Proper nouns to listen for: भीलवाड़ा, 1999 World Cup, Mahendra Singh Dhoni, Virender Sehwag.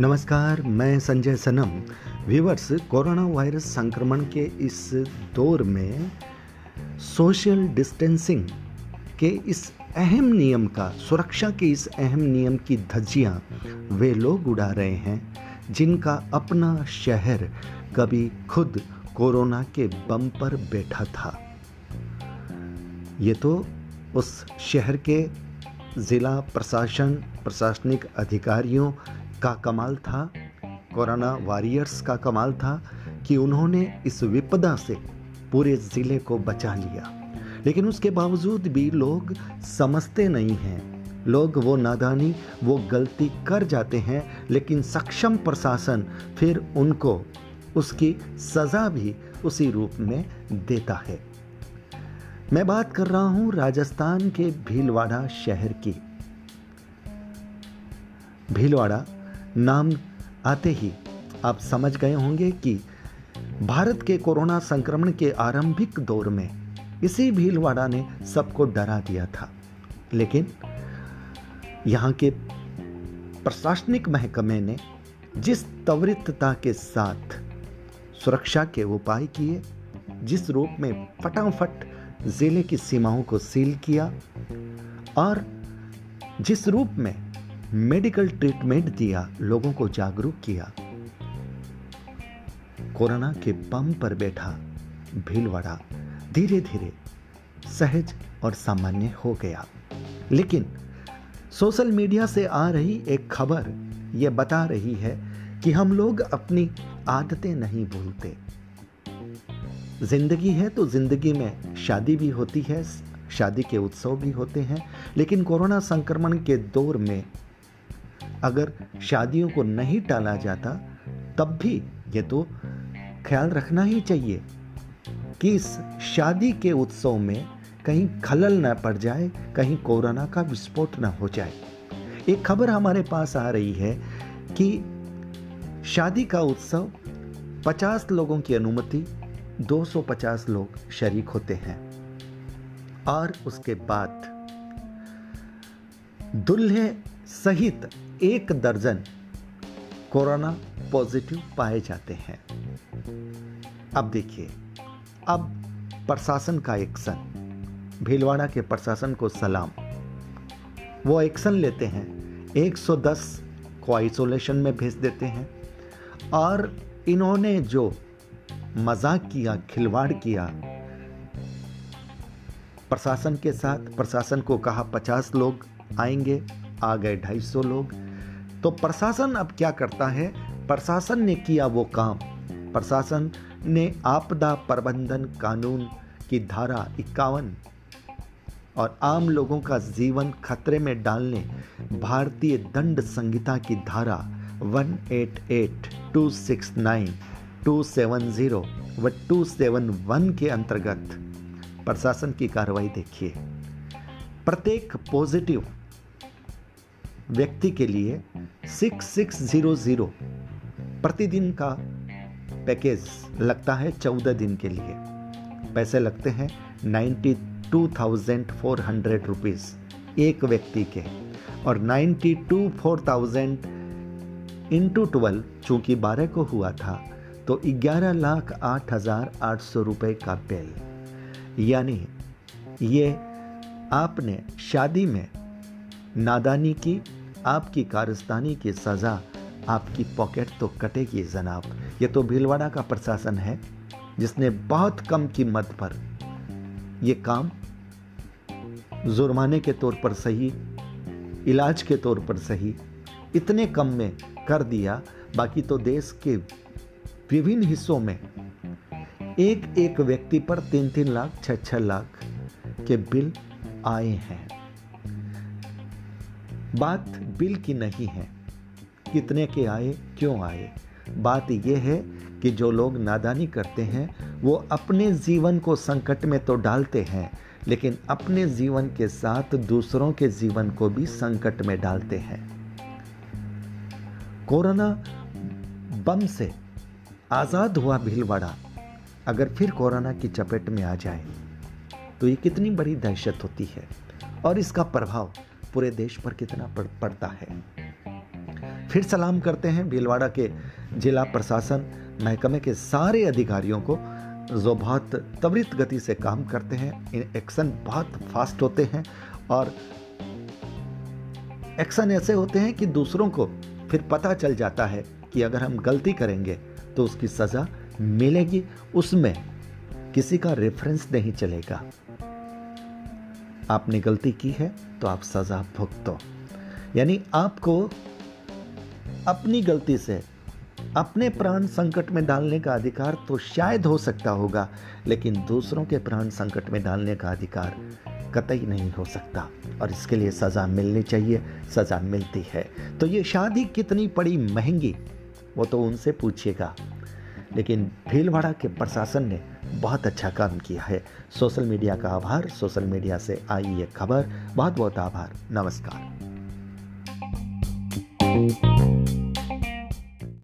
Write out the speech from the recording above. नमस्कार, मैं Sanjay Sanam. Viewers, corona virus संक्रमण के इस दौर में सोशल डिस्टेंसिंग के इस अहम नियम का, सुरक्षा के इस अहम नियम की धज्जियां वे लोग उड़ा रहे हैं जिनका अपना शहर कभी खुद कोरोना के बम पर बैठा था। ये तो उस शहर के ज़िला प्रशासनिक अधिकारियों का कमाल था, कोरोना वॉरियर्स का कमाल था कि उन्होंने इस विपदा से पूरे ज़िले को बचा लिया। लेकिन उसके बावजूद भी लोग समझते नहीं हैं, लोग वो नादानी, वो गलती कर जाते हैं, लेकिन सक्षम प्रशासन फिर उनको उसकी सज़ा भी उसी रूप में देता है। मैं बात कर रहा हूँ राजस्थान के भीलवाड़ा शहर की। भीलवाड़ा नाम आते ही आप समझ गए होंगे कि भारत के कोरोना संक्रमण के आरंभिक दौर में इसी भीलवाड़ा ने सबको डरा दिया था। लेकिन यहाँ के प्रशासनिक महकमे ने जिस त्वरितता के साथ सुरक्षा के उपाय किए, जिस रूप में फटाफट ज़िले की सीमाओं को सील किया और जिस रूप में मेडिकल ट्रीटमेंट दिया, लोगों को जागरूक किया, कोरोना के बम पर बैठा भीलवाड़ा धीरे धीरे सहज और सामान्य हो गया। लेकिन सोशल मीडिया से आ रही एक खबर ये बता रही है कि हम लोग अपनी आदतें नहीं भूलते। जिंदगी है तो जिंदगी में शादी भी होती है, शादी के उत्सव भी होते हैं, लेकिन कोरोना संक्रमण के दौर में अगर शादियों को नहीं टाला जाता तब भी ये तो ख्याल रखना ही चाहिए कि इस शादी के उत्सव में कहीं खलल ना पड़ जाए, कहीं कोरोना का विस्फोट ना हो जाए। एक खबर हमारे पास आ रही है कि शादी का उत्सव 50 लोगों की अनुमति, 250 लोग शरीक होते हैं और उसके बाद दुल्हे सहित 1 दर्जन कोरोना पॉजिटिव पाए जाते हैं। अब देखिए, अब प्रशासन का एक्शन, भीलवाड़ा के प्रशासन को सलाम, वो एक्शन लेते हैं। 110 को आइसोलेशन में भेज देते हैं और इन्होंने जो मजाक किया, खिलवाड़ किया प्रशासन के साथ, प्रशासन को कहा 50 लोग आएंगे, आ गए 250 लोग। तो प्रशासन अब क्या करता है? प्रशासन ने किया वो काम, प्रशासन ने आपदा प्रबंधन कानून की धारा 51 और आम लोगों का जीवन खतरे में डालने भारतीय दंड संहिता की धारा 188, 269, 270 व 271 के अंतर्गत प्रशासन की कार्रवाई देखिए। प्रत्येक पॉजिटिव व्यक्ति के लिए 6600 प्रतिदिन का पैकेज लगता है। 14 दिन के लिए पैसे लगते हैं 92,400 रुपीस एक व्यक्ति के, और 92,400 इंटू 12 चूँकि 12 को हुआ था तो 11,08,800 रुपये का बिल। यानी ये आपने शादी में नादानी की, आपकी कारस्तानी की सज़ा, आपकी पॉकेट तो कटेगी जनाब। ये तो भीलवाड़ा का प्रशासन है जिसने बहुत कम कीमत पर ये काम, जुर्माने के तौर पर सही, इलाज के तौर पर सही, इतने कम में कर दिया। बाकी तो देश के विभिन्न हिस्सों में एक एक व्यक्ति पर 3-3 लाख, 6-6 लाख के बिल आए हैं। बात बिल की नहीं है, कितने के आए, क्यों आए, बात यह है कि जो लोग नादानी करते हैं वो अपने जीवन को संकट में तो डालते हैं, लेकिन अपने जीवन के साथ दूसरों के जीवन को भी संकट में डालते हैं। कोरोना बम से आज़ाद हुआ भीलवाड़ा अगर फिर कोरोना की चपेट में आ जाए तो ये कितनी बड़ी दहशत होती है। और इसका प्रभाव पूरे देश पर कितना पड़ता है। फिर सलाम करते हैं भीलवाड़ा के जिला प्रशासन महकमे के सारे अधिकारियों को जो बहुत त्वरित गति से काम करते हैं, इन एक्शन बहुत फास्ट होते हैं और एक्शन ऐसे होते हैं कि दूसरों को फिर पता चल जाता है कि अगर हम गलती करेंगे तो उसकी सज़ा मिलेगी, उसमें किसी का रेफरेंस नहीं चलेगा। आपने गलती की है तो आप सज़ा भुगतो, यानी आपको अपनी गलती से अपने प्राण संकट में डालने का अधिकार तो शायद हो सकता होगा, लेकिन दूसरों के प्राण संकट में डालने का अधिकार कतई नहीं हो सकता और इसके लिए सज़ा मिलनी चाहिए, सज़ा मिलती है। तो ये शादी कितनी पड़ी महंगी वो तो उनसे पूछिएगा, लेकिन भीलवाड़ा के प्रशासन ने बहुत अच्छा काम किया है। सोशल मीडिया का आभार, सोशल मीडिया से आई ये खबर, बहुत बहुत आभार, नमस्कार।